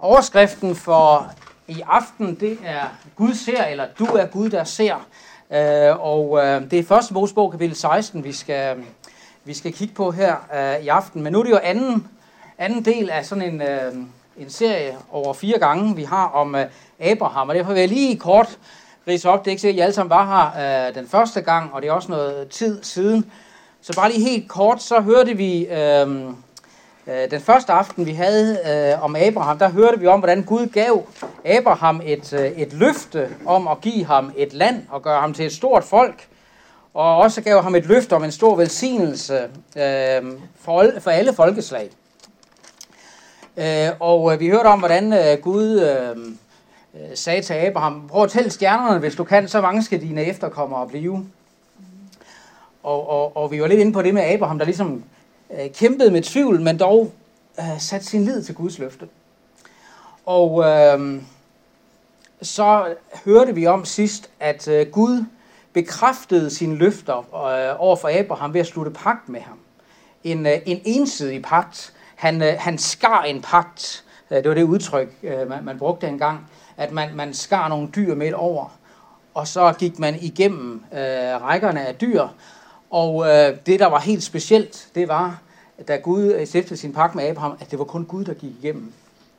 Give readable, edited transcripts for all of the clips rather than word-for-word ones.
Overskriften for i aften, det er Gud ser, eller du er Gud, der ser. Og det er Første Mosebog, kapitel 16, vi skal kigge på her i aften. Men nu er det jo anden del af sådan en serie over 4 gange, vi har om Abraham. Og derfor vil jeg lige kort ridse op. Det er ikke sikkert, at I alle sammen var her den første gang, og det er også noget tid siden. Så bare lige helt kort, så hørte vi... Den første aften, vi havde om Abraham, der hørte vi om, hvordan Gud gav Abraham et løfte om at give ham et land og gøre ham til et stort folk. Og også gav ham et løfte om en stor velsignelse for alle folkeslag. Og vi hørte om, hvordan Gud sagde til Abraham, prøv at tælle stjernerne, hvis du kan, så mange skal dine efterkommere blive. Og vi var lidt inde på det med Abraham, der ligesom... kæmpede med tvivl, men dog satte sin lid til Guds løfte. Og så hørte vi om sidst, at Gud bekræftede sine løfter over for Abraham ved at slutte pagt med ham. En ensidig pagt. Han skar en pagt. Det var det udtryk, man brugte engang. At man skar nogle dyr midt over, og så gik man igennem rækkerne af dyr. Og det, der var helt specielt, det var, da Gud stiftede sin pagt med Abraham, at det var kun Gud, der gik igennem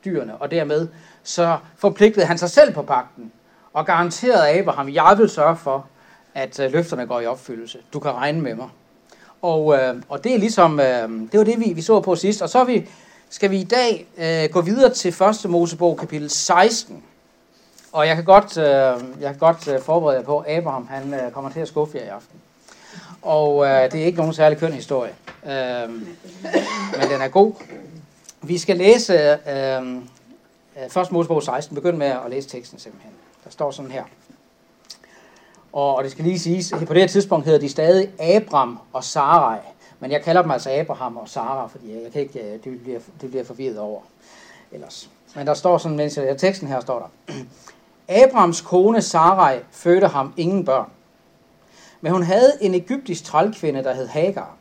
dyrene. Og dermed så forpligtede han sig selv på pagten og garanterede Abraham, jeg vil sørge for, at løfterne går i opfyldelse. Du kan regne med mig. Og det er ligesom, det var det, vi så på sidst. Og så skal vi i dag gå videre til Første Mosebog, kapitel 16. Og jeg kan godt forberede jer på, at Abraham han, kommer til at skuffe jer i aften. Og det er ikke nogen særlig køn historie, men den er god. Vi skal læse Første Mosebog 16, begynd med at læse teksten simpelthen. Der står sådan her. Og det skal lige siges, at på det her tidspunkt hedder de stadig Abram og Sarai, men jeg kalder dem altså Abraham og Sara, fordi jeg kan ikke, det bliver forvirret over ellers. Men der står sådan, mens jeg teksten her står der. Abrams kone Sarai fødte ham ingen børn. Men hun havde en egyptisk trælkvinde, der hed Hagar.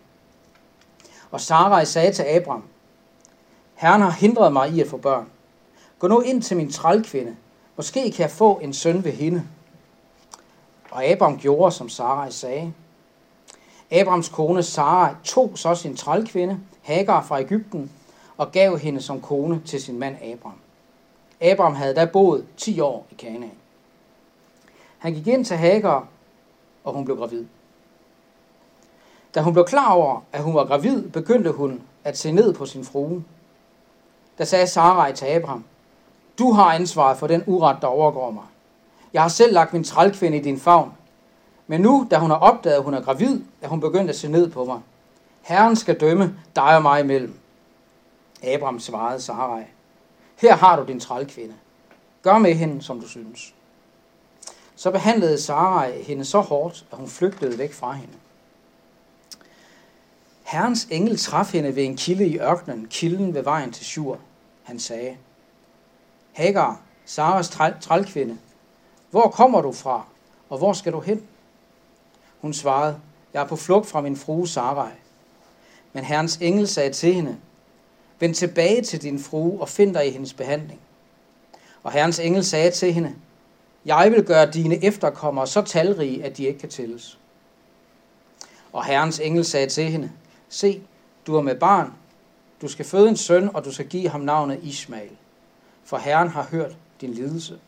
Og Sarai sagde til Abram, Herren har hindret mig i at få børn. Gå nu ind til min trælkvinde. Måske kan jeg få en søn ved hende. Og Abram gjorde, som Sarai sagde. Abrams kone Sarai tog så sin trælkvinde, Hagar fra Egypten, og gav hende som kone til sin mand Abram. Abram havde da boet 10 år i Kanaan. Han gik ind til Hagar, og hun blev gravid. Da hun blev klar over, at hun var gravid, begyndte hun at se ned på sin frue. Da sagde Sarai til Abram, du har ansvaret for den uret, der overgår mig. Jeg har selv lagt min trælkvinde i din favn. Men nu, da hun har opdaget, at hun er gravid, er hun begyndt at se ned på mig. Herren skal dømme dig og mig imellem. Abram svarede Sarai, her har du din trælkvinde. Gør med hende, som du synes. Så behandlede Sarai hende så hårdt, at hun flygtede væk fra hende. Herrens engel traf hende ved en kilde i ørkenen, kilden ved vejen til Sjur. Han sagde, Hagar, Saras trælkvinde, hvor kommer du fra, og hvor skal du hen? Hun svarede, jeg er på flugt fra min frue Sarai. Men Herrens engel sagde til hende, vend tilbage til din frue og find dig i hendes behandling. Og Herrens engel sagde til hende, jeg vil gøre dine efterkommere så talrige, at de ikke kan tælles. Og Herrens engel sagde til hende, se, du er med barn, du skal føde en søn, og du skal give ham navnet Ismael, for Herren har hørt din lidelse.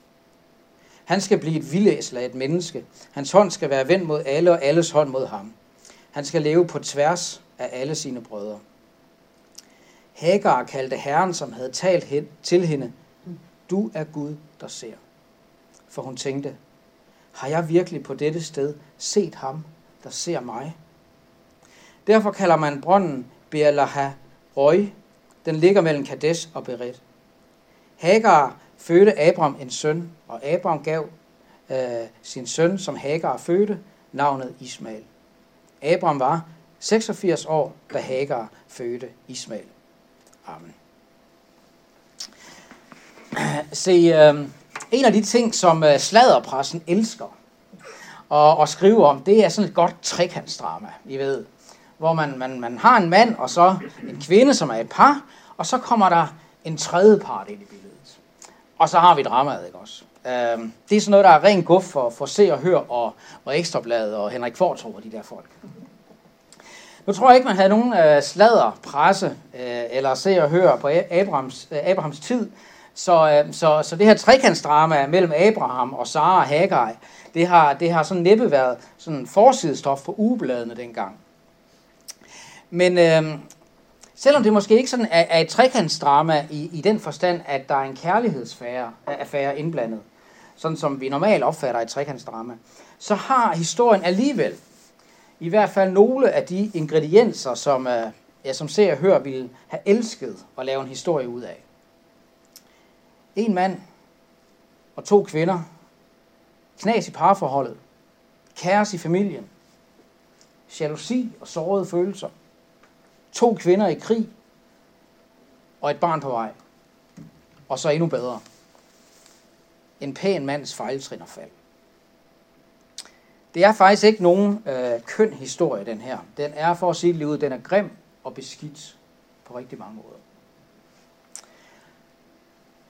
Han skal blive et vildæsel af et menneske, hans hånd skal være vendt mod alle, og alles hånd mod ham. Han skal leve på tværs af alle sine brødre. Hagar kaldte Herren, som havde talt til hende, du er Gud, der ser. For hun tænkte, har jeg virkelig på dette sted set ham, der ser mig? Derfor kalder man brønden Bealahah-Roi. Den ligger mellem Kades og Beret. Hagar fødte Abram en søn, og Abram gav sin søn, som Hagar fødte, navnet Ismael. Abram var 86 år, da Hagar fødte Ismael. Amen. Se... En af de ting, som sladderpressen elsker at skrive om, det er sådan et godt trekantsdrama, I ved. Hvor man har en mand og så en kvinde, som er et par, og så kommer der en tredje part ind i billedet. Og så har vi dramaet, ikke også? Det er sådan noget, der er ren guf for Se og Hør og Ekstra Bladet og Henrik Fortor og de der folk. Nu tror jeg ikke, man havde nogen sladderpresse eller Se og Hør på Abrahams tid. Så det her trekantsdrama mellem Abraham og Sara og Hagar, det har sådan næppe været sådan forsidestof på ugebladene dengang. Men selvom det måske ikke sådan er et trekantsdrama i den forstand, at der er en kærlighedsaffære indblandet, sådan som vi normalt opfatter et trekantsdrama, så har historien alligevel i hvert fald nogle af de ingredienser, som Se og Hør ville have elsket at lave en historie ud af. En mand og to kvinder, knas i parforholdet, kaos i familien, jalousi og sårede følelser, to kvinder i krig og et barn på vej. Og så endnu bedre, en pæn mands fejltrin og fald. Det er faktisk ikke nogen køn historie, den her. Den er, for at sige det lige ud, den er grim og beskidt på rigtig mange måder.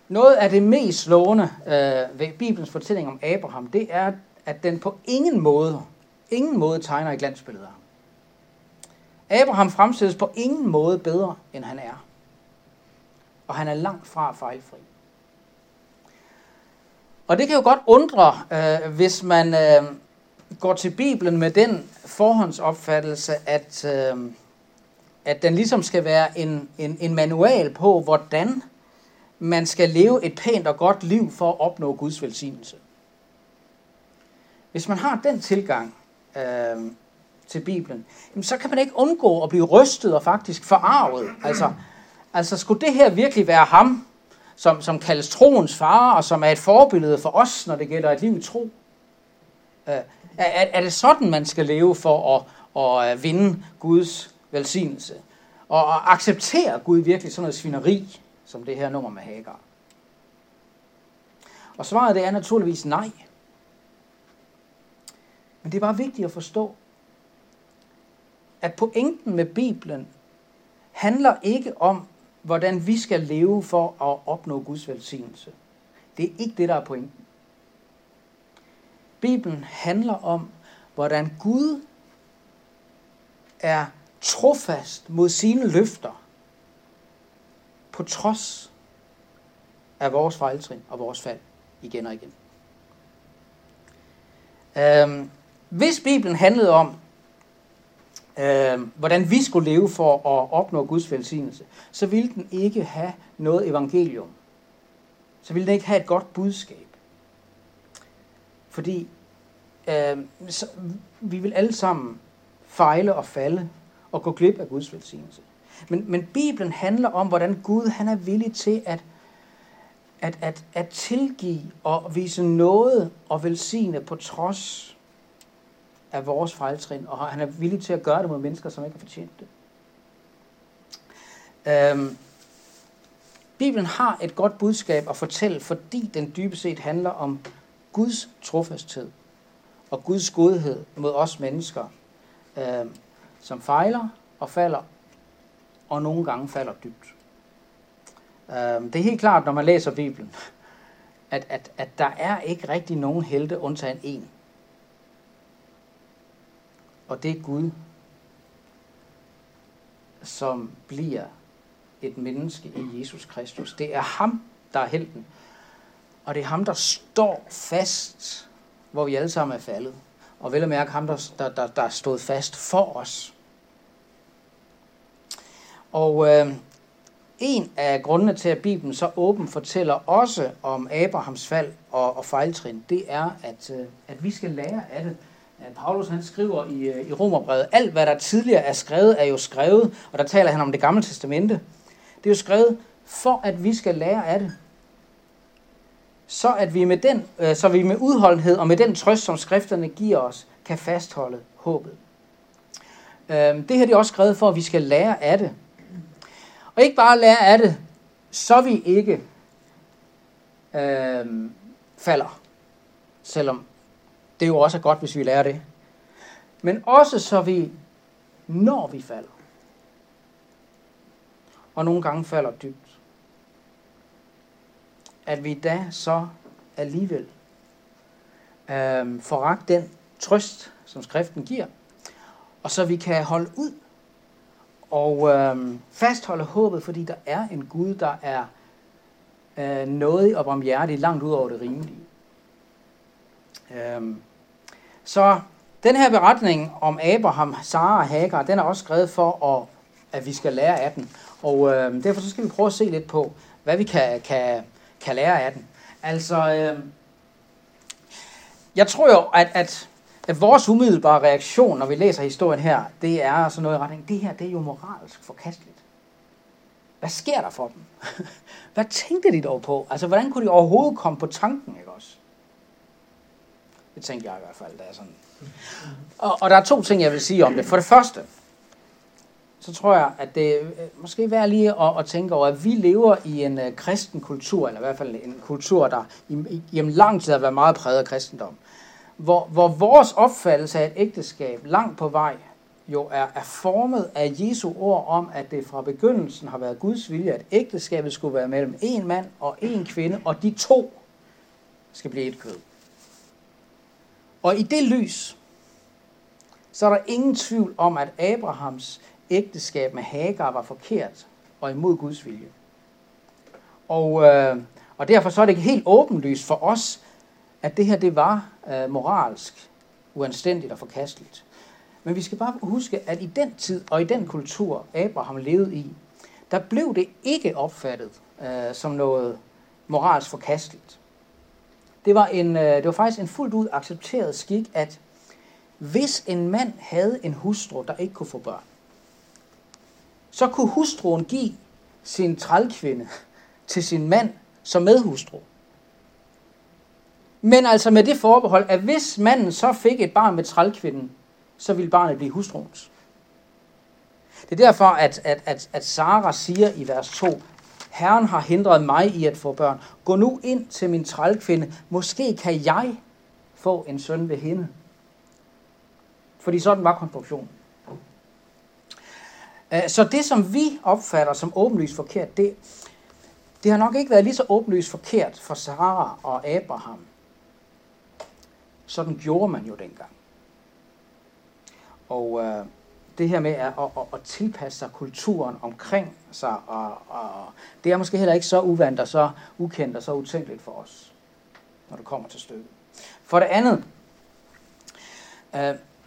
Noget af det mest slående ved Bibelens fortælling om Abraham, det er, at den på ingen måde tegner et glansbillede af ham. Abraham fremstilles på ingen måde bedre, end han er. Og han er langt fra fejlfri. Og det kan jo godt undre, hvis man går til Bibelen med den forhåndsopfattelse, at den ligesom skal være en manual på, hvordan man skal leve et pænt og godt liv for at opnå Guds velsignelse. Hvis man har den tilgang til Bibelen, så kan man ikke undgå at blive rystet og faktisk forarvet. Altså skulle det her virkelig være ham, som kaldes troens far, og som er et forbillede for os, når det gælder et liv i tro? Er det sådan, man skal leve for at vinde Guds velsignelse? Og acceptere Gud virkelig sådan noget svineri, som det her nummer med Hagar? Og svaret det er naturligvis nej. Men det er bare vigtigt at forstå, at pointen med Bibelen handler ikke om, hvordan vi skal leve for at opnå Guds velsignelse. Det er ikke det, der er pointen. Bibelen handler om, hvordan Gud er trofast mod sine løfter, på trods af vores fejltrin og vores fald igen og igen. Hvis Bibelen handlede om, hvordan vi skulle leve for at opnå Guds velsignelse, så ville den ikke have noget evangelium. Så ville den ikke have et godt budskab. Fordi vi vil alle sammen fejle og falde og gå glip af Guds velsignelse. Men Bibelen handler om, hvordan Gud han er villig til at tilgive og vise noget og velsigne på trods af vores fejltrin. Og han er villig til at gøre det mod mennesker, som ikke har fortjent det. Bibelen har et godt budskab at fortælle, fordi den dybest set handler om Guds trofasthed og Guds godhed mod os mennesker, som fejler og falder, og nogle gange falder dybt. Det er helt klart, når man læser Bibelen, at der er ikke rigtig nogen helte, undtagen en. Og det er Gud, som bliver et menneske i Jesus Kristus. Det er ham, der er helten. Og det er ham, der står fast, hvor vi alle sammen er faldet. Og vel at mærke ham, der er stået fast for os. Og en af grundene til, at Bibelen så åben fortæller også om Abrahams fald og fejltrin, det er, at vi skal lære af det. Paulus han skriver i Romerbrevet, alt hvad der tidligere er skrevet, er jo skrevet, og der taler han om det gamle testamente. Det er jo skrevet for, at vi skal lære af det. Så vi med udholdenhed og med den trøst, som skrifterne giver os, kan fastholde håbet. Det her det er også skrevet for, at vi skal lære af det. Og ikke bare lære af det, så vi ikke falder. Selvom det jo også er godt, hvis vi lærer det. Men også så vi, når vi falder. Og nogle gange falder dybt. at vi da så alligevel foragt den trøst, som skriften giver, og så vi kan holde ud og fastholde håbet, fordi der er en Gud, der er nådig og barmhjertig langt ud over det rimelige. Så den her beretning om Abraham, Sara og Hagar, den er også skrevet for, at vi skal lære af den. Og derfor så skal vi prøve at se lidt på, hvad vi kan lære af den. Altså, jeg tror jo, at vores umiddelbare reaktion, når vi læser historien her, det er sådan noget i retning, det her, det er jo moralsk forkasteligt. Hvad sker der for dem? Hvad tænkte de dog på? Altså, hvordan kunne de overhovedet komme på tanken, ikke også? Det tænker jeg i hvert fald, der er sådan. Og der er to ting, jeg vil sige om det. For det første, så tror jeg, at det måske er værd lige at tænke over, at vi lever i en kristen kultur, eller i hvert fald en kultur, der i lang tid har været meget præget af kristendom, hvor vores opfattelse af et ægteskab langt på vej jo er formet af Jesu ord om, at det fra begyndelsen har været Guds vilje, at ægteskabet skulle være mellem en mand og en kvinde, og de to skal blive et kød. Og i det lys, så er der ingen tvivl om, at Abrahams ægteskab med Hagar var forkert og imod Guds vilje. Og derfor så er det helt åbenlyst for os, at det her det var moralsk, uanstændigt og forkasteligt. Men vi skal bare huske, at i den tid og i den kultur, Abraham levede i, der blev det ikke opfattet som noget moralsk forkasteligt. Det var faktisk en fuldt ud accepteret skik, at hvis en mand havde en hustru, der ikke kunne få børn, så kunne hustruen give sin trælkvinde til sin mand som medhustru. Men altså med det forbehold, at hvis manden så fik et barn med trælkvinden, så ville barnet blive hustruens. Det er derfor, at Sara siger i vers 2, Herren har hindret mig i at få børn. Gå nu ind til min trælkvinde. Måske kan jeg få en søn ved hende. Fordi sådan var konstruktionen. Så det, som vi opfatter som åbenlyst forkert, det har nok ikke været lige så åbenlyst forkert for Sara og Abraham. Sådan gjorde man jo dengang. Og det her med at tilpasse sig kulturen omkring sig, og det er måske heller ikke så uvandt og så ukendt og så utænkeligt for os, når det kommer til stykket. For det andet,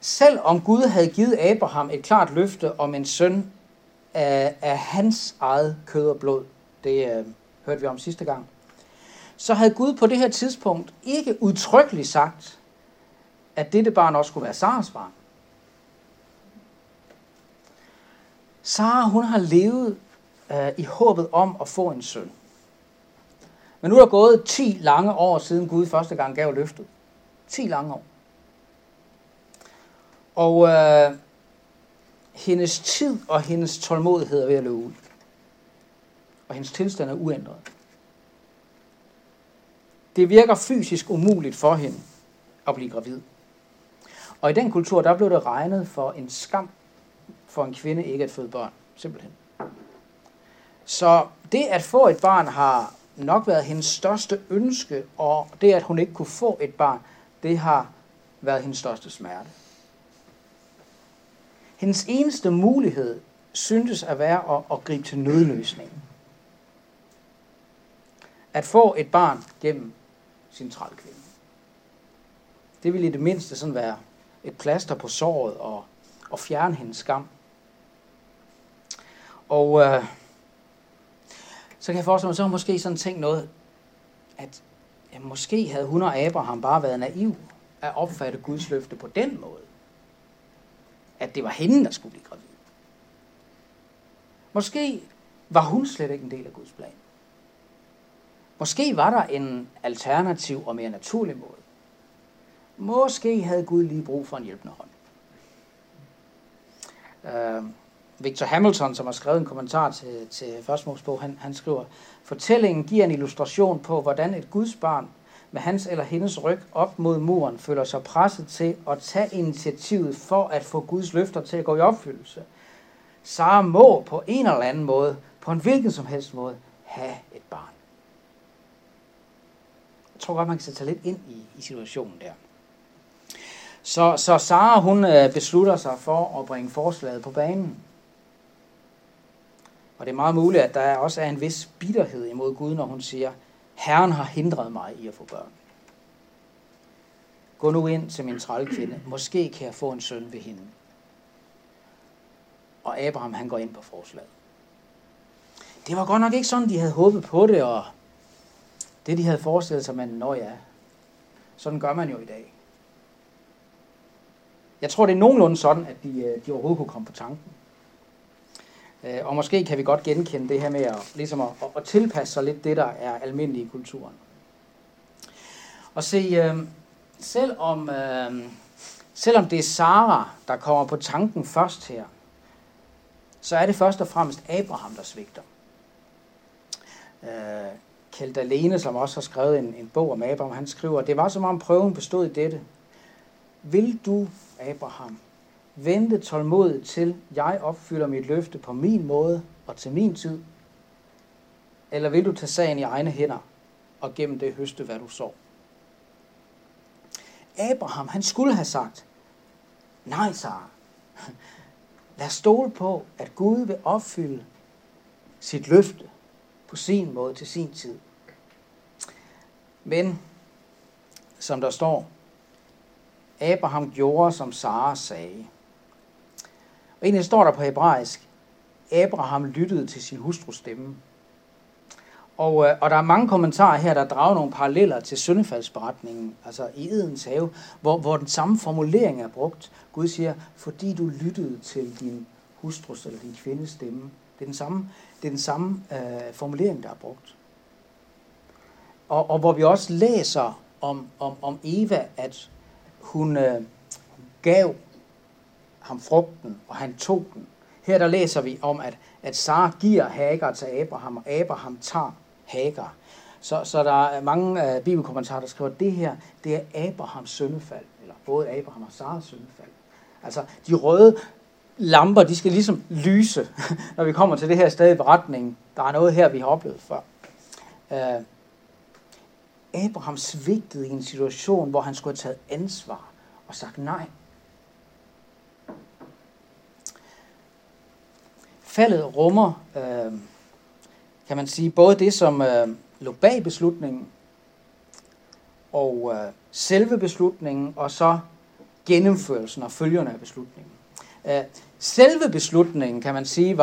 selv om Gud havde givet Abraham et klart løfte om en søn af hans eget kød og blod, det hørte vi om sidste gang, så havde Gud på det her tidspunkt ikke udtrykkeligt sagt, at dette barn også skulle være Saras barn. Sara, hun har levet i håbet om at få en søn. Men nu er der gået 10 lange år, siden Gud første gang gav løftet. 10 lange år. Og hendes tid og hendes tålmodighed er ved at løbe ud. Og hendes tilstand er uændret. Det virker fysisk umuligt for hende at blive gravid. Og i den kultur, der blev det regnet for en skam, for en kvinde ikke at føde børn, simpelthen. Så det at få et barn har nok været hendes største ønske, og det at hun ikke kunne få et barn, det har været hendes største smerte. Hendes eneste mulighed syntes at være at gribe til nødløsningen. At få et barn gennem sin trælkvinde. Det ville i det mindste sådan være et plaster på såret og fjerne hendes skam. Og så kan jeg forestille mig, så måske sådan tænkt noget, at ja, måske havde hun og Abraham bare været naiv at opfatte Guds løfte på den måde, at det var hende, der skulle blive gravid. Måske var hun slet ikke en del af Guds plan. Måske var der en alternativ og mere naturlig måde. Måske havde Gud lige brug for en hjælpende hånd. Victor Hamilton, som har skrevet en kommentar til Første Mosebog, han skriver, fortællingen giver en illustration på, hvordan et Guds barn med hans eller hendes ryg op mod muren føler sig presset til at tage initiativet for at få Guds løfter til at gå i opfyldelse. Sara må på en eller anden måde, på en hvilken som helst måde, have et barn. tror godt, man kan sætte sig lidt ind i situationen der. Så Sara, hun beslutter sig for at bringe forslaget på banen. Og det er meget muligt, at der også er en vis bitterhed imod Gud, når hun siger, Herren har hindret mig i at få børn. Gå nu ind til min trælkvinde. Måske kan jeg få en søn ved hende. Og Abraham, han går ind på forslaget. Det var godt nok ikke sådan, de havde håbet på det, og det de havde forestillet sig, men nå ja, sådan gør man jo i dag. Jeg tror, det er nogenlunde sådan, at de overhovedet kunne komme på tanken. Og måske kan vi godt genkende det her med at tilpasse sig lidt det, der er almindeligt i kulturen. Og se, selvom det er Sara, der kommer på tanken først her, så er det først og fremmest Abraham, der svigter. Kjeld, Lene, som også har skrevet en bog om Abraham, han skriver, det var som om prøven bestod i dette. Vil du, Abraham, vente tålmodigt til, jeg opfylder mit løfte på min måde og til min tid? Eller vil du tage sagen i egne hænder og gennem det høste, hvad du sår? Abraham, han skulle have sagt, nej, Sara, lad stole på, at Gud vil opfylde sit løfte på sin måde til sin tid. Men, som der står, Abraham gjorde, som Sara sagde. Og egentlig står der på hebraisk, Abraham lyttede til sin hustrus stemme. Og der er mange kommentarer her, der drager nogle paralleller til syndefaldsberetningen, altså i Edens have, hvor den samme formulering er brugt. Gud siger, fordi du lyttede til din hustrus eller din kvindes stemme. Det er den samme formulering, der er brugt. Og hvor vi også læser om Eva, at hun gav ham frugten, og han tog den. Her der læser vi om, at Sara giver Hagar til Abraham, og Abraham tager Hagar. Så der er mange bibelkommentarer, der skriver, at det her, det er Abrahams syndefald, eller både Abraham og Saras syndefald. Altså, de røde lamper, de skal ligesom lyse, når vi kommer til det her sted i beretningen. Der er noget her, vi har oplevet før. Abraham svigtede i en situation, hvor han skulle have taget ansvar og sagt nej. Faldet rummer, kan man sige, både det, som lå bag beslutningen, og selve beslutningen, og så gennemførelsen og følgerne af beslutningen. Selve beslutningen, kan man sige,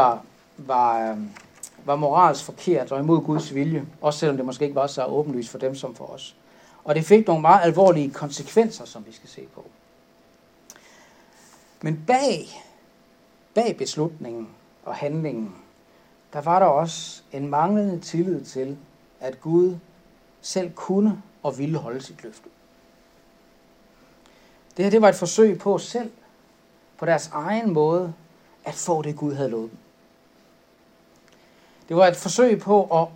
var moralsk forkert og imod Guds vilje, også selvom det måske ikke var så åbenlyst for dem som for os. Og det fik nogle meget alvorlige konsekvenser, som vi skal se på. Men bag beslutningen og handlingen, der var der også en manglende tillid til, at Gud selv kunne og ville holde sit løfte. Det her, det var et forsøg på selv, på deres egen måde, at få det, Gud havde lovet dem. Det var et forsøg på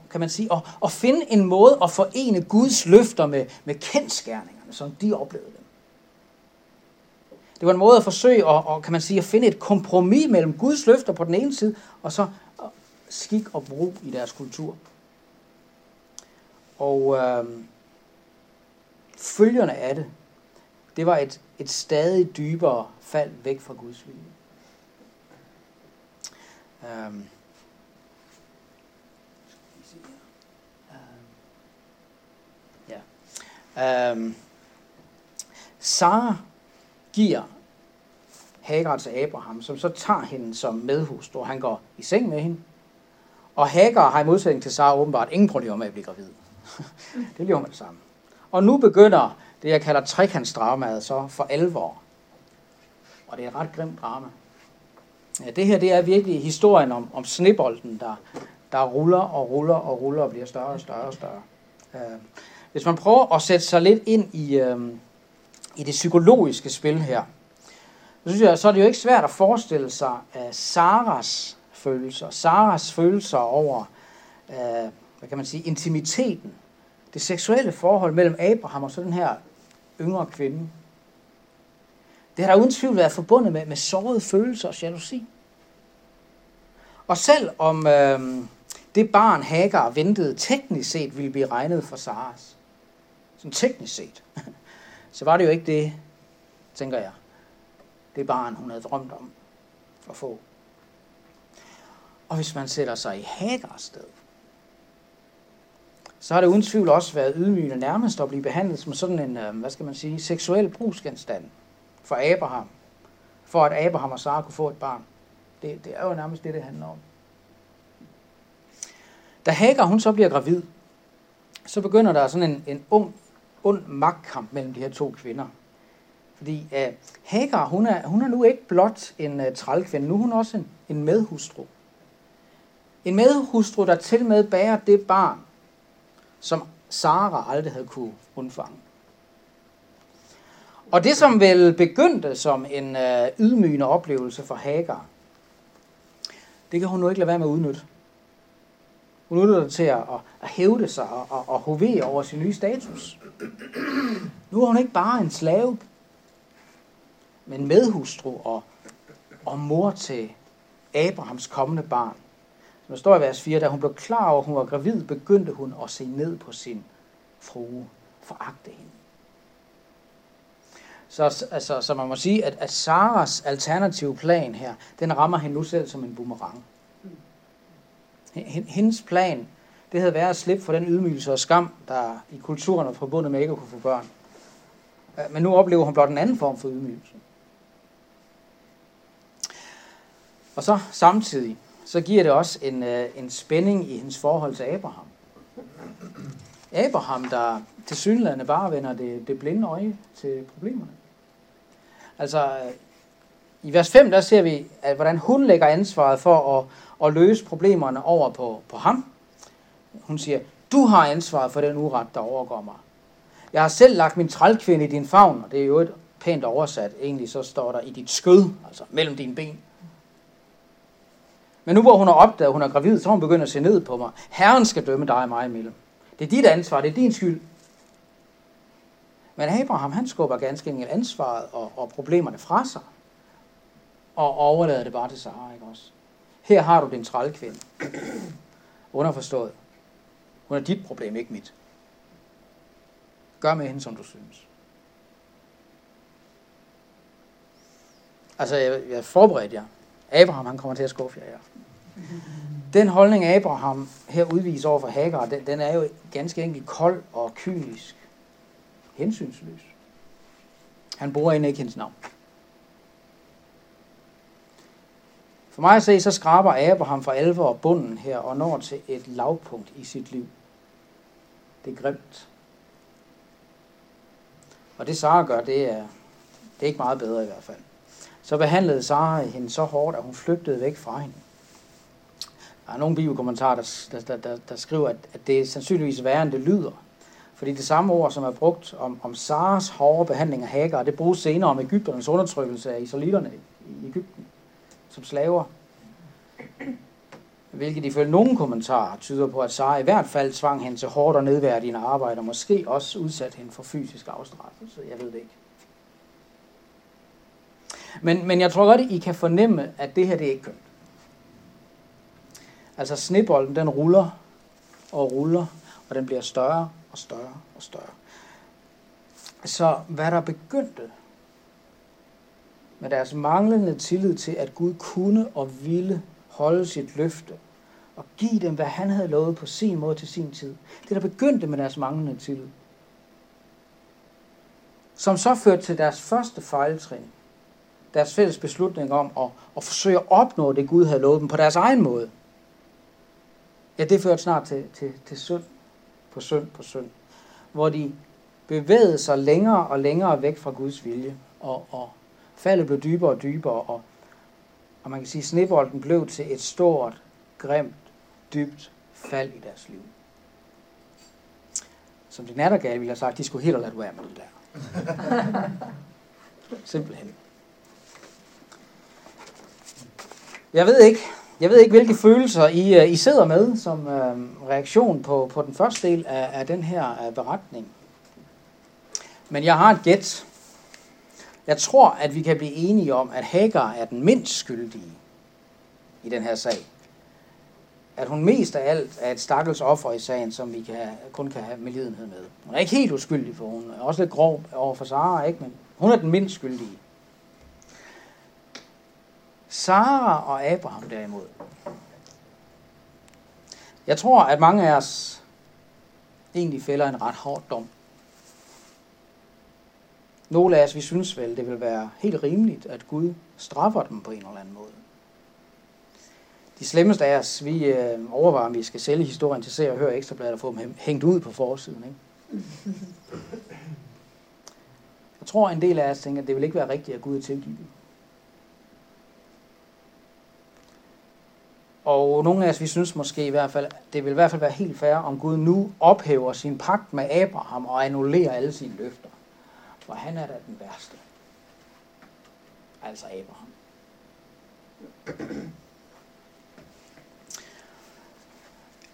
at finde en måde at forene Guds løfter med kendsgerningerne, som de oplevede dem. Det var en måde at forsøge at finde et kompromis mellem Guds løfter på den ene side, og så skik og brug i deres kultur. Og følgerne af det, det var et stadig dybere fald væk fra Guds vilje. Sara giver Hagar til Abraham, som så tager hende som medhustru, og han går i seng med hende. Og Hagar har i modsætning til Sara åbenbart ingen problemer med at blive gravid. Det lever man sammen. Og nu begynder det, jeg kalder trekantsdramaet så for alvor. Og det er et ret grimt drama. Ja, det her, det er virkelig historien om snebolden, der ruller og bliver større og større og større. Hvis man prøver at sætte sig lidt ind i det psykologiske spil her, så synes jeg, så er det jo ikke svært at forestille sig Saras følelser over, intimiteten, det seksuelle forhold mellem Abraham og så den her yngre kvinde. Det har der uden tvivl været forbundet med sårede følelser og jalousi. Og selvom det barn Hagar ventede teknisk set ville blive regnet for Saras, sådan teknisk set, så var det jo ikke det, tænker jeg, det barn, hun havde drømt om at få. Og hvis man sætter sig i Hagars sted, så har det uden tvivl også været ydmygende nærmest at blive behandlet som sådan en, hvad skal man sige, seksuel brugsgenstand for Abraham, for at Abraham og Sara kunne få et barn. Det er jo nærmest det handler om. Da Hagar hun så bliver gravid, så begynder der sådan en ond magtkamp mellem de her to kvinder. Fordi Hagar, hun er nu ikke blot en trælkvinde, nu er hun også en medhustru. En medhustru, der til med bærer det barn, som Sara aldrig havde kunne undfange. Og det, som vel begyndte som en ydmygende oplevelse for Hagar, det kan hun nu ikke lade være med at udnytte. Hun udnytter det til at hævde sig og hovere over sin nye status. Nu er hun ikke bare en slave, men medhustru og mor til Abrahams kommende barn. Som der står i vers 4, da hun blev klar over, at hun var gravid, begyndte hun at se ned på sin frue, foragte hende. Så man må sige, at Saras alternative plan her, den rammer hende nu selv som en boomerang. Hendes plan, det havde været at slippe for den ydmygelse og skam, der i kulturen var forbundet med ikke at kunne få børn. Men nu oplever hun blot en anden form for ydmygelse. Og så samtidig, så giver det også en spænding i hendes forhold til Abraham. Abraham, der tilsyneladende bare vender det blinde øje til problemerne. Altså, i vers 5, der ser vi, at hvordan hun lægger ansvaret for at løse problemerne over på ham. Hun siger, du har ansvaret for den uret, der overgår mig. Jeg har selv lagt min trælkvinde i din favn, og det er jo et pænt oversat. Egentlig så står der i dit skød, altså mellem dine ben. Men nu hvor hun har opdaget, at hun er gravid, så hun begynder at se ned på mig. Herren skal dømme dig og mig imellem. Det er dit ansvar, det er din skyld. Men Abraham, han skubber ganske enkelt ansvaret og problemerne fra sig. Og overlader det bare til Sara, ikke også? Her har du din trælkvinde. Underforstået. Hun er dit problem, ikke mit. Gør med hende, som du synes. Altså, jeg forberedte jer. Abraham, han kommer til at skuffe jer i aften. Den holdning, Abraham her udviser over for Hagar, den er jo ganske enkelt kold og kynisk. Hensynsløs. Han bruger egentlig ikke hendes navn. For mig at se, så skraber Abraham for alvor bunden her og når til et lavpunkt i sit liv. Det er grimt. Og det Sara gør, det er ikke meget bedre i hvert fald. Så behandlede Sara hende så hårdt, at hun flygtede væk fra hende. Der er nogle bibelkommentarer, der skriver, at det er sandsynligvis værre, end det lyder. Fordi det samme ord, som er brugt om Saras hårde behandling af Hagar, det bruges senere om Egypternes undertrykkelse af israelitterne i Egypten som slaver. Hvilket ifølge nogle kommentarer tyder på, at Sara i hvert fald tvang hende til hårdt og nedværdigende arbejde, og måske også udsatte hende for fysisk afstraffelse. Jeg ved det ikke. Men jeg tror godt, I kan fornemme, at det her, det er ikke kønt. Altså snebolden, den ruller og ruller, og den bliver større og større og større. Så hvad der begyndte med deres manglende tillid til, at Gud kunne og ville holde sit løfte og give dem, hvad han havde lovet på sin måde til sin tid. Det, der begyndte med deres manglende tillid, som så førte til deres første fejltrin, deres fælles beslutning om at forsøge at opnå det, Gud havde lovet dem på deres egen måde. Ja, det førte snart til synd på synd på synd, hvor de bevægede sig længere og længere væk fra Guds vilje, og faldet blev dybere og dybere, og man kan sige, at snebolden blev til et stort, grimt, dybt fald i deres liv. Som de nattergale ville have sagt, de skulle helt og lade være med det der. Simpelthen. Jeg ved ikke, hvilke følelser I sidder med som reaktion på den første del af den her beretning. Men jeg har et gæt. Jeg tror, at vi kan blive enige om, at Hagar er den mindst skyldige i den her sag. at hun mest af alt er et stakkels offer i sagen, som vi kun kan have medlidenhed med. Hun er ikke helt uskyldig, for hun er også lidt grov over for Sara, ikke? Men hun er den mindst skyldige. Sara og Abraham derimod. Jeg tror, at mange af os egentlig fælder en ret hård dom. Nogle af os, vi synes vel, det vil være helt rimeligt, at Gud straffer dem på en eller anden måde. De slemmeste af os, vi overvejer, om vi skal sælge historien til Se og Hør Ekstra Bladet og få dem hængt ud på forsiden, ikke? Jeg tror, en del af os tænker, at det vil ikke være rigtigt, at Gud er tilgivet. Og nogle af os, vi synes måske i hvert fald, det vil i hvert fald være helt fair, om Gud nu ophæver sin pagt med Abraham og annullerer alle sine løfter. For han er da den værste. Altså Abraham.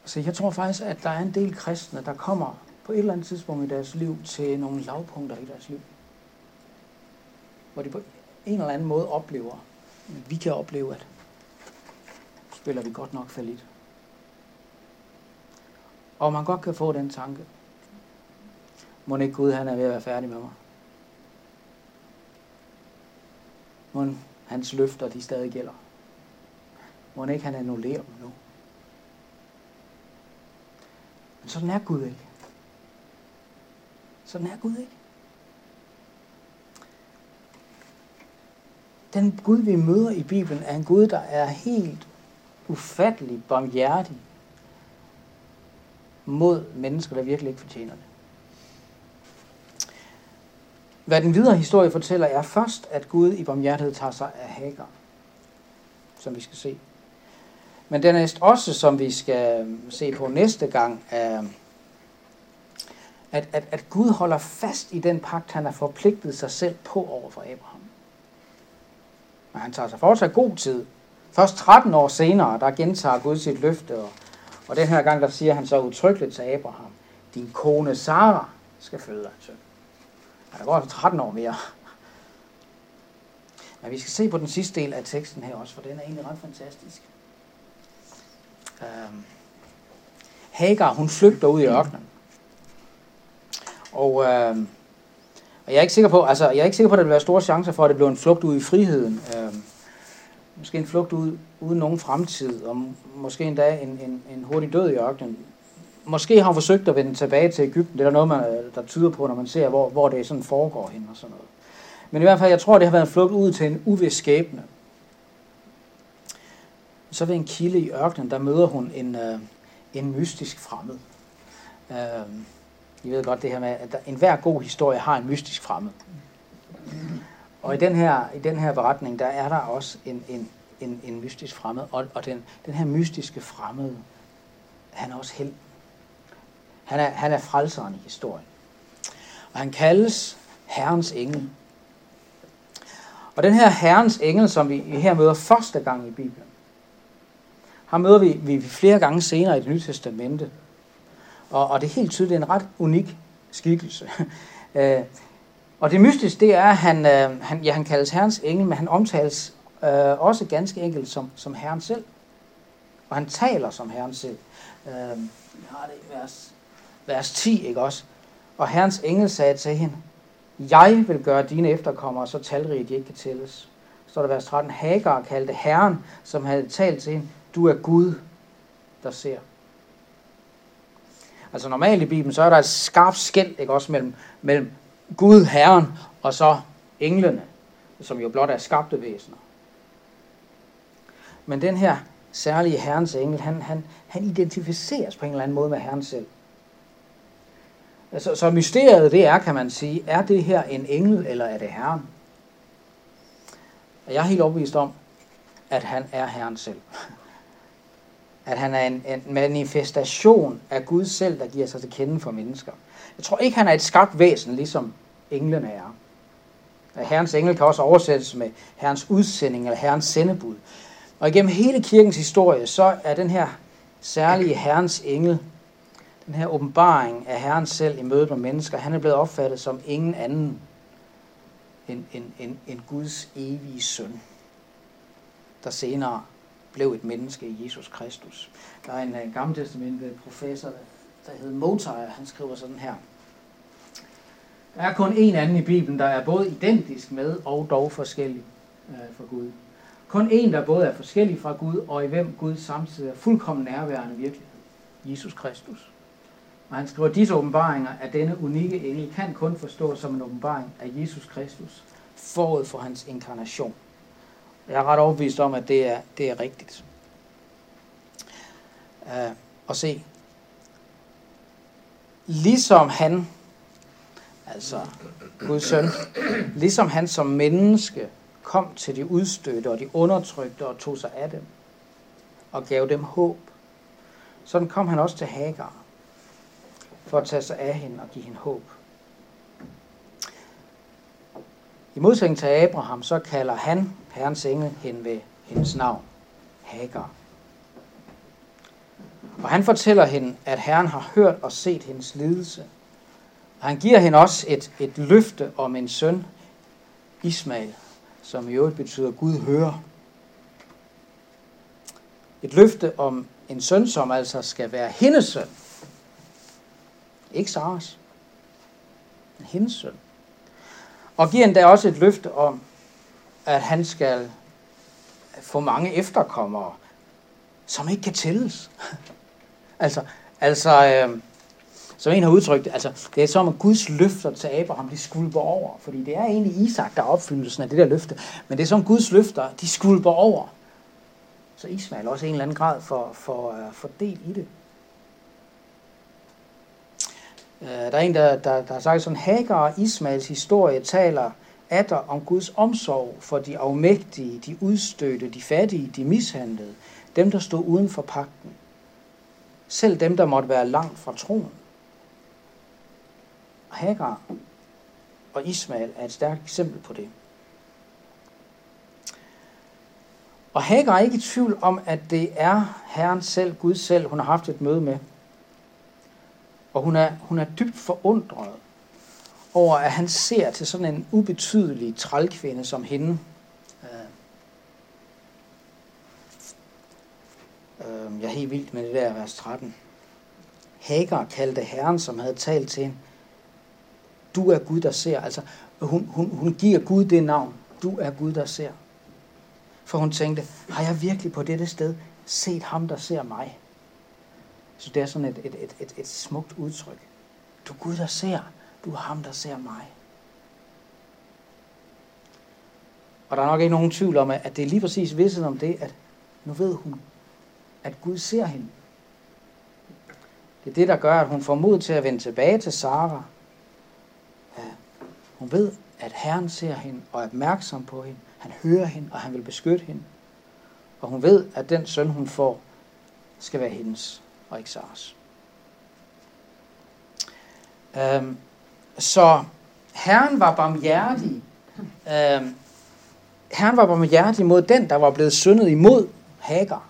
Så jeg tror faktisk, at der er en del kristne, der kommer på et eller andet tidspunkt i deres liv til nogle lavpunkter i deres liv. Hvor de på en eller anden måde oplever, at vi kan opleve, at spiller vi godt nok fallit. Og man godt kan få den tanke. Mon ikke Gud, han er ved at være færdig med mig? Mon hans løfter, de stadig gælder? Mon ikke han annullerer dem nu? Men sådan er Gud ikke. Sådan er Gud ikke. Den Gud, vi møder i Bibelen, er en Gud, der er helt ufattelig barmhjertig mod mennesker, der virkelig ikke fortjener det. Hvad den videre historie fortæller, er først, at Gud i barmhjertighed tager sig af Hagar, som vi skal se. Men dernæst også, som vi skal se på næste gang, er, at Gud holder fast i den pagt, han har forpligtet sig selv på over for Abraham. Og han tager sig fortsat god tid. Først 13 år senere, der gentager Gud sit løfte, og den her gang, der siger han så udtrykkeligt til Abraham, din kone Sara skal føde dig en søn. Og der går altså 13 år mere. Men vi skal se på den sidste del af teksten her også, for den er egentlig ret fantastisk. Hagar, hun flygter ud i ørkenen. Og jeg er ikke sikker på, at der vil være store chancer for, at det bliver en flugt ud i friheden. Måske en flugt ud uden nogen fremtid, og måske endda en hurtig død i ørkenen. Måske har hun forsøgt at vende tilbage til Egypten. Det er der noget, der tyder på, når man ser, hvor det sådan foregår hen og sådan noget. Men i hvert fald, jeg tror, det har været en flugt ud til en uvis skæbne. Så ved en kilde i ørkenen, der møder hun en mystisk fremmed. I ved godt det her med, at enhver god historie har en mystisk fremmed. Og i den her beretning, der er der også en mystisk fremmed. Og den her mystiske fremmede, han er også held. Han er frelseren i historien. Og han kaldes Herrens engel. Og den her Herrens engel, som vi her møder første gang i Bibelen, ham møder vi flere gange senere i Det Nye Testamente. Og det er helt tydeligt en ret unik skikkelse. Og det mystiske, det er, at han kaldes Herrens engel, men han omtales også ganske enkelt som Herren selv. Og han taler som Herren selv. Vi har det i vers 10, ikke også? Og Herrens engel sagde til hende, jeg vil gøre dine efterkommere så talrige, de ikke kan tælles. Så står der vers 13, Hagar kaldte Herren, som havde talt til hende, du er Gud, der ser. Altså normalt i Bibelen, så er der et skarpt skel, ikke også, mellem Gud, Herren, og så englene, som jo blot er skabte væsener. Men den her særlige Herrens engel, han identificeres på en eller anden måde med Herren selv. Så mysteriet det er, kan man sige, er det her en engel, eller er det Herren? Og jeg er helt overbevist om, at han er Herren selv. At han er en manifestation af Gud selv, der giver sig til kende for mennesker. Jeg tror ikke, han er et skabt væsen, ligesom englene er. Herrens engel kan også oversættes med Herrens udsending eller Herrens sendebud. Og igennem hele kirkens historie, så er den her særlige Herrens engel, den her åbenbaring af Herren selv i mødet med mennesker, han er blevet opfattet som ingen anden end Guds evige søn, der senere blev et menneske i Jesus Kristus. Der er en gammeltestamentlig professor, der hed Motajer, han skriver sådan her. Der er kun en anden i Bibelen, der er både identisk med og dog forskellig fra Gud. Kun en, der både er forskellig fra Gud, og i hvem Gud samtidig er fuldkommen nærværende virkelighed. Jesus Kristus. Og han skriver, disse åbenbaringer af denne unikke engel kan kun forstås som en åbenbaring af Jesus Kristus, forud for hans inkarnation. Jeg er ret overbevist om, at det er rigtigt. Og se, ligesom han, altså Guds søn, ligesom han som menneske kom til de udstødte og de undertrykte og tog sig af dem og gav dem håb, sådan kom han også til Hagar for at tage sig af hende og give hende håb. I modsætning til Abraham, så kalder han, Herrens engel, hende ved hendes navn, Hagar. Og han fortæller hende, at Herren har hørt og set hendes lidelse. Og han giver hende også et løfte om en søn, Ismael, som i øvrigt betyder Gud hører. Et løfte om en søn, som altså skal være hendes søn. Ikke Saras, men hendes søn. Og giver endda også et løfte om, at han skal få mange efterkommere, som ikke kan tælles. altså, som en har udtrykt, altså, det er som, at Guds løfter til Abraham, de skvulper over. Fordi det er egentlig Isak, der er opfyldelsen af det der løfte. Men det er som, Guds løfter, de skvulper over. Så Ismael også i en eller anden grad får del i det. Der er en, der har sagt sådan, Hagar og Ismaels historie taler atter om Guds omsorg for de afmægtige, de udstødte, de fattige, de mishandlede, dem der stod uden for pagten. Selv dem, der måtte være langt fra troen. Hagar og Ismael er et stærkt eksempel på det. Og Hagar er ikke i tvivl om, at det er Herren selv, Gud selv, hun har haft et møde med. Og hun er dybt forundret over, at han ser til sådan en ubetydelig trælkvinde som hende. Jeg er helt vildt med det der vers 13. Hagar kaldte Herren, som havde talt til hende, du er Gud, der ser. Altså, hun giver Gud det navn. Du er Gud, der ser. For hun tænkte, har jeg virkelig på dette sted set ham, der ser mig? Så det er sådan et smukt udtryk. Du er Gud, der ser. Du er ham, der ser mig. Og der er nok ikke nogen tvivl om, at det er lige præcis vidste om det, at nu ved hun, at Gud ser hende. Det er det, der gør, at hun får mod til at vende tilbage til Sara. Hun ved, at Herren ser hende og er opmærksom på hende. Han hører hende, og han vil beskytte hende. Og hun ved, at den søn, hun får, skal være hendes og ikke Saras. Så Herren var barmhjertig. Herren var barmhjertig mod den, der var blevet syndet imod, Hagar.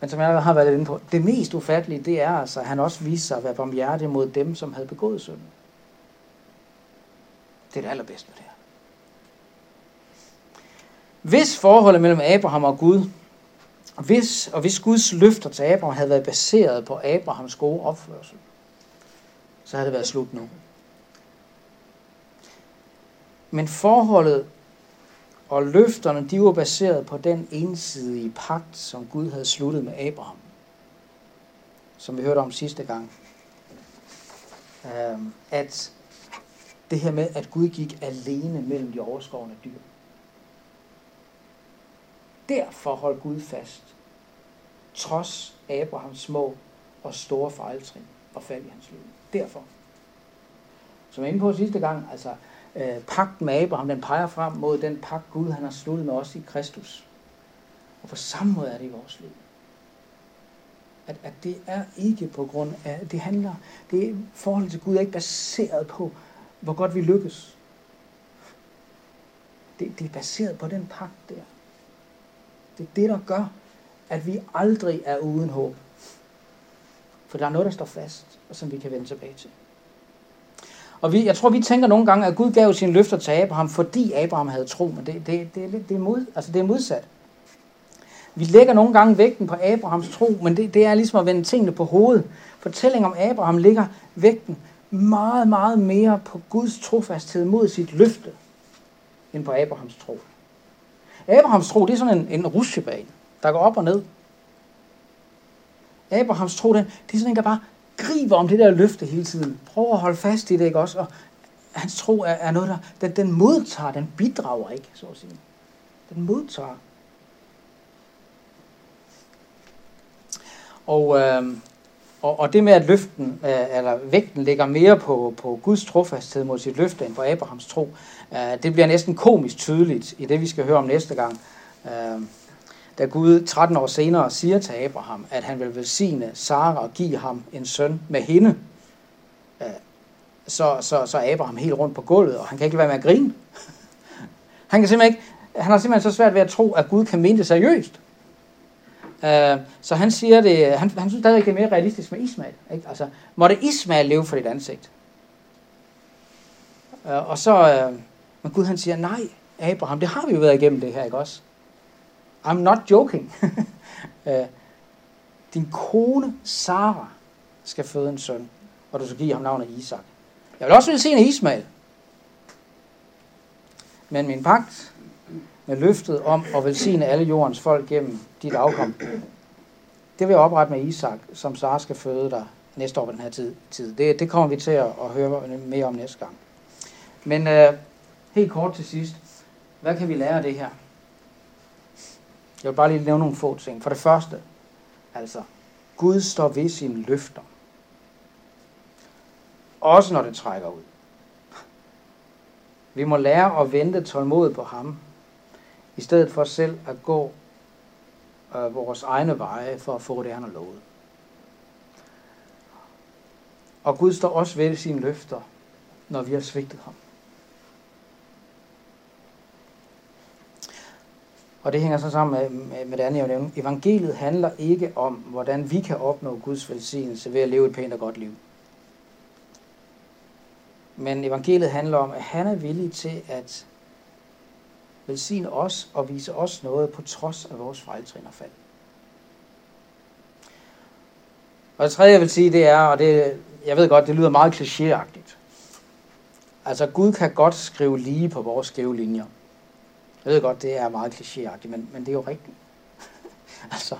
Men som jeg har været lidt inde på, det mest ufattelige, det er altså, at han også viste sig at være barmhjertig mod dem, som havde begået synden. Det er det allerbedste med det her. Hvis forholdet mellem Abraham og Gud, hvis Guds løfter til Abraham havde været baseret på Abrahams gode opførsel, så havde det været slut nu. Men forholdet og løfterne, de var baseret på den ensidige pagt, som Gud havde sluttet med Abraham, som vi hørte om sidste gang. At det her med, at Gud gik alene mellem de overskårne dyr. Derfor holdt Gud fast, trods Abrahams små og store fejltrin og fald i hans liv. Derfor. Som jeg er inde på sidste gang, altså pagten med Abraham, den peger frem mod den pagt Gud, han har sluttet med os i Kristus. Og på samme måde er det i vores liv. At det er ikke på grund af, forholdet til Gud er ikke baseret på, hvor godt vi lykkes. Det er baseret på den pagt der. Det er det, der gør, at vi aldrig er uden håb. For der er noget, der står fast, og som vi kan vende tilbage til. Og jeg tror, vi tænker nogle gange, at Gud gav sine løfter til Abraham, fordi Abraham havde tro, men det er modsat. Vi lægger nogle gange vægten på Abrahams tro, men det er ligesom at vende tingene på hovedet. Fortællingen om Abraham lægger vægten meget, meget mere på Guds trofasthed mod sit løfte, end på Abrahams tro. Abrahams tro, det er sådan en rutsjebane, der går op og ned. Abrahams tro, det er sådan en, der bare griber om det der løfte hele tiden. Prøver at holde fast i det, ikke også? Og hans tro er noget, der den modtager, den bidrager ikke, så at sige. Den modtager. Og det med, at løften, eller vægten ligger mere på Guds trofasthed mod sit løfte end på Abrahams tro, det bliver næsten komisk tydeligt i det, vi skal høre om næste gang, da Gud 13 år senere siger til Abraham, at han vil velsigne Sara og give ham en søn med hende. Så er Abraham helt rundt på gulvet, og han kan ikke lade være med at grine. Han har simpelthen så svært ved at tro, at Gud kan mene det seriøst. Så han siger det, han synes stadig, det er mere realistisk med Ismael, ikke? Altså, måtte Ismael leve for dit ansigt? Men Gud han siger, nej, Abraham, det har vi jo været igennem det her, ikke også? I'm not joking. Din kone, Sara, skal føde en søn, og du skal give ham navnet Isak. Jeg vil også velsigne Ismael. Men min pagt med løftet om at velsigne alle jordens folk gennem dit afkom, det vil jeg oprette med Isak, som Sara skal føde dig næste år på den her tid. Det kommer vi til at høre mere om næste gang. Men helt kort til sidst, hvad kan vi lære af det her? Jeg vil bare lige nævne nogle få ting. For det første, altså, Gud står ved sine løfter. Også når det trækker ud. Vi må lære at vente tålmodigt på ham, i stedet for selv at gå vores egne veje for at få det, han har lovet. Og Gud står også ved sine løfter, når vi har svigtet ham. Og det hænger så sammen med det andet, jeg vil nævne. Evangeliet handler ikke om, hvordan vi kan opnå Guds velsignelse ved at leve et pænt og godt liv. Men evangeliet handler om, at han er villig til at velsigne os og vise os noget på trods af vores fejltrin og fald. Og det tredje, jeg vil sige, det er, og det, jeg ved godt, det lyder meget klichéagtigt. Altså, Gud kan godt skrive lige på vores skæve linjer. Jeg ved godt, det er meget klichéagtigt, men det er jo rigtigt. Altså,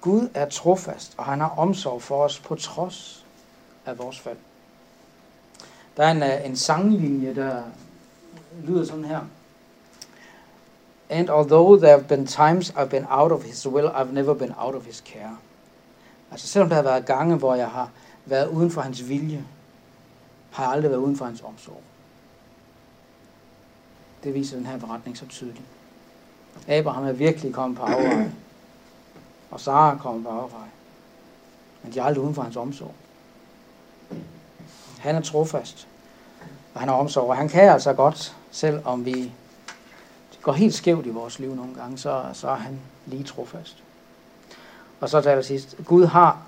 Gud er trofast, og han har omsorg for os på trods af vores fald. Der er en sanglinje, der lyder sådan her. And although there have been times I've been out of his will, I've never been out of his care. Altså, selvom der har været gange, hvor jeg har været uden for hans vilje, har jeg aldrig været uden for hans omsorg. Det viser den her beretning så tydeligt. Abraham er virkelig kommet på afveje, og Sara er kommet på afveje, men de er aldrig uden for hans omsorg. Han er trofast, og han er omsorg, og han kan altså godt, selvom vi går helt skævt i vores liv nogle gange, så er han lige trofast. Og så til sidst, Gud har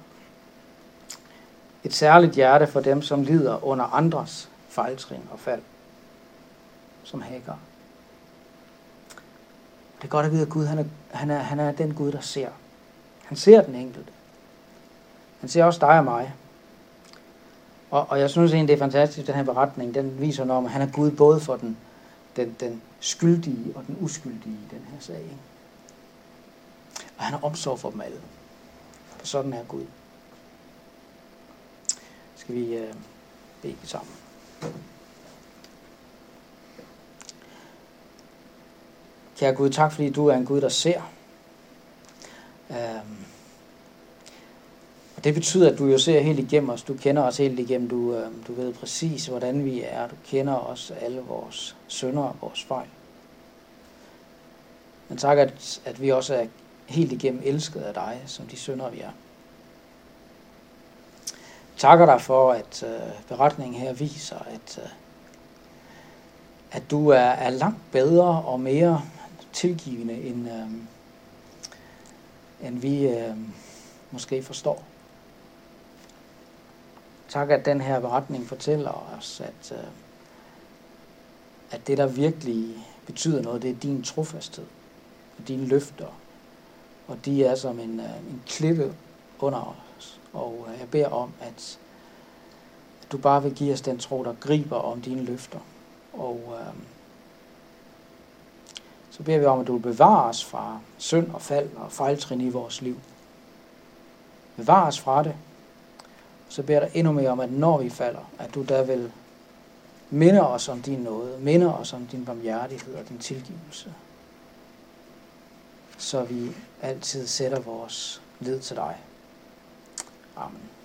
et særligt hjerte for dem, som lider under andres fejltrin og fald, som Hagar. Det er godt at vide, at Gud han er den Gud, der ser. Han ser den enkelte. Han ser også dig og mig. Og jeg synes egentlig, det er fantastisk, den her beretning, den viser noget om, at han er Gud både for den skyldige og den uskyldige i den her sag. Ikke? Og han har omsorg for dem alle. For sådan er Gud. Skal vi bede sammen. Kære Gud, tak fordi du er en Gud, der ser. Og det betyder, at du jo ser helt igennem os. Du kender os helt igennem. Du ved præcis, hvordan vi er. Du kender os alle vores synder og vores fejl. Men tak, at vi også er helt igennem elsket af dig, som de synder vi er. Takker dig for, at beretningen her viser, at du er langt bedre og mere tilgivende, end vi måske forstår. Tak, at den her beretning fortæller os, at det, der virkelig betyder noget, det er din trofasthed. dine løfter, og de er som en klippe under os. Og jeg beder om, at du bare vil give os den tro, der griber om dine løfter. Og så beder vi om, at du vil bevare os fra synd og fald og fejltrin i vores liv. Bevare os fra det. Så beder jeg dig endnu mere om, at når vi falder, at du der vil minde os om din nåde, minde os om din barmhjertighed og din tilgivelse. Så vi altid sætter vores lid til dig. Amen.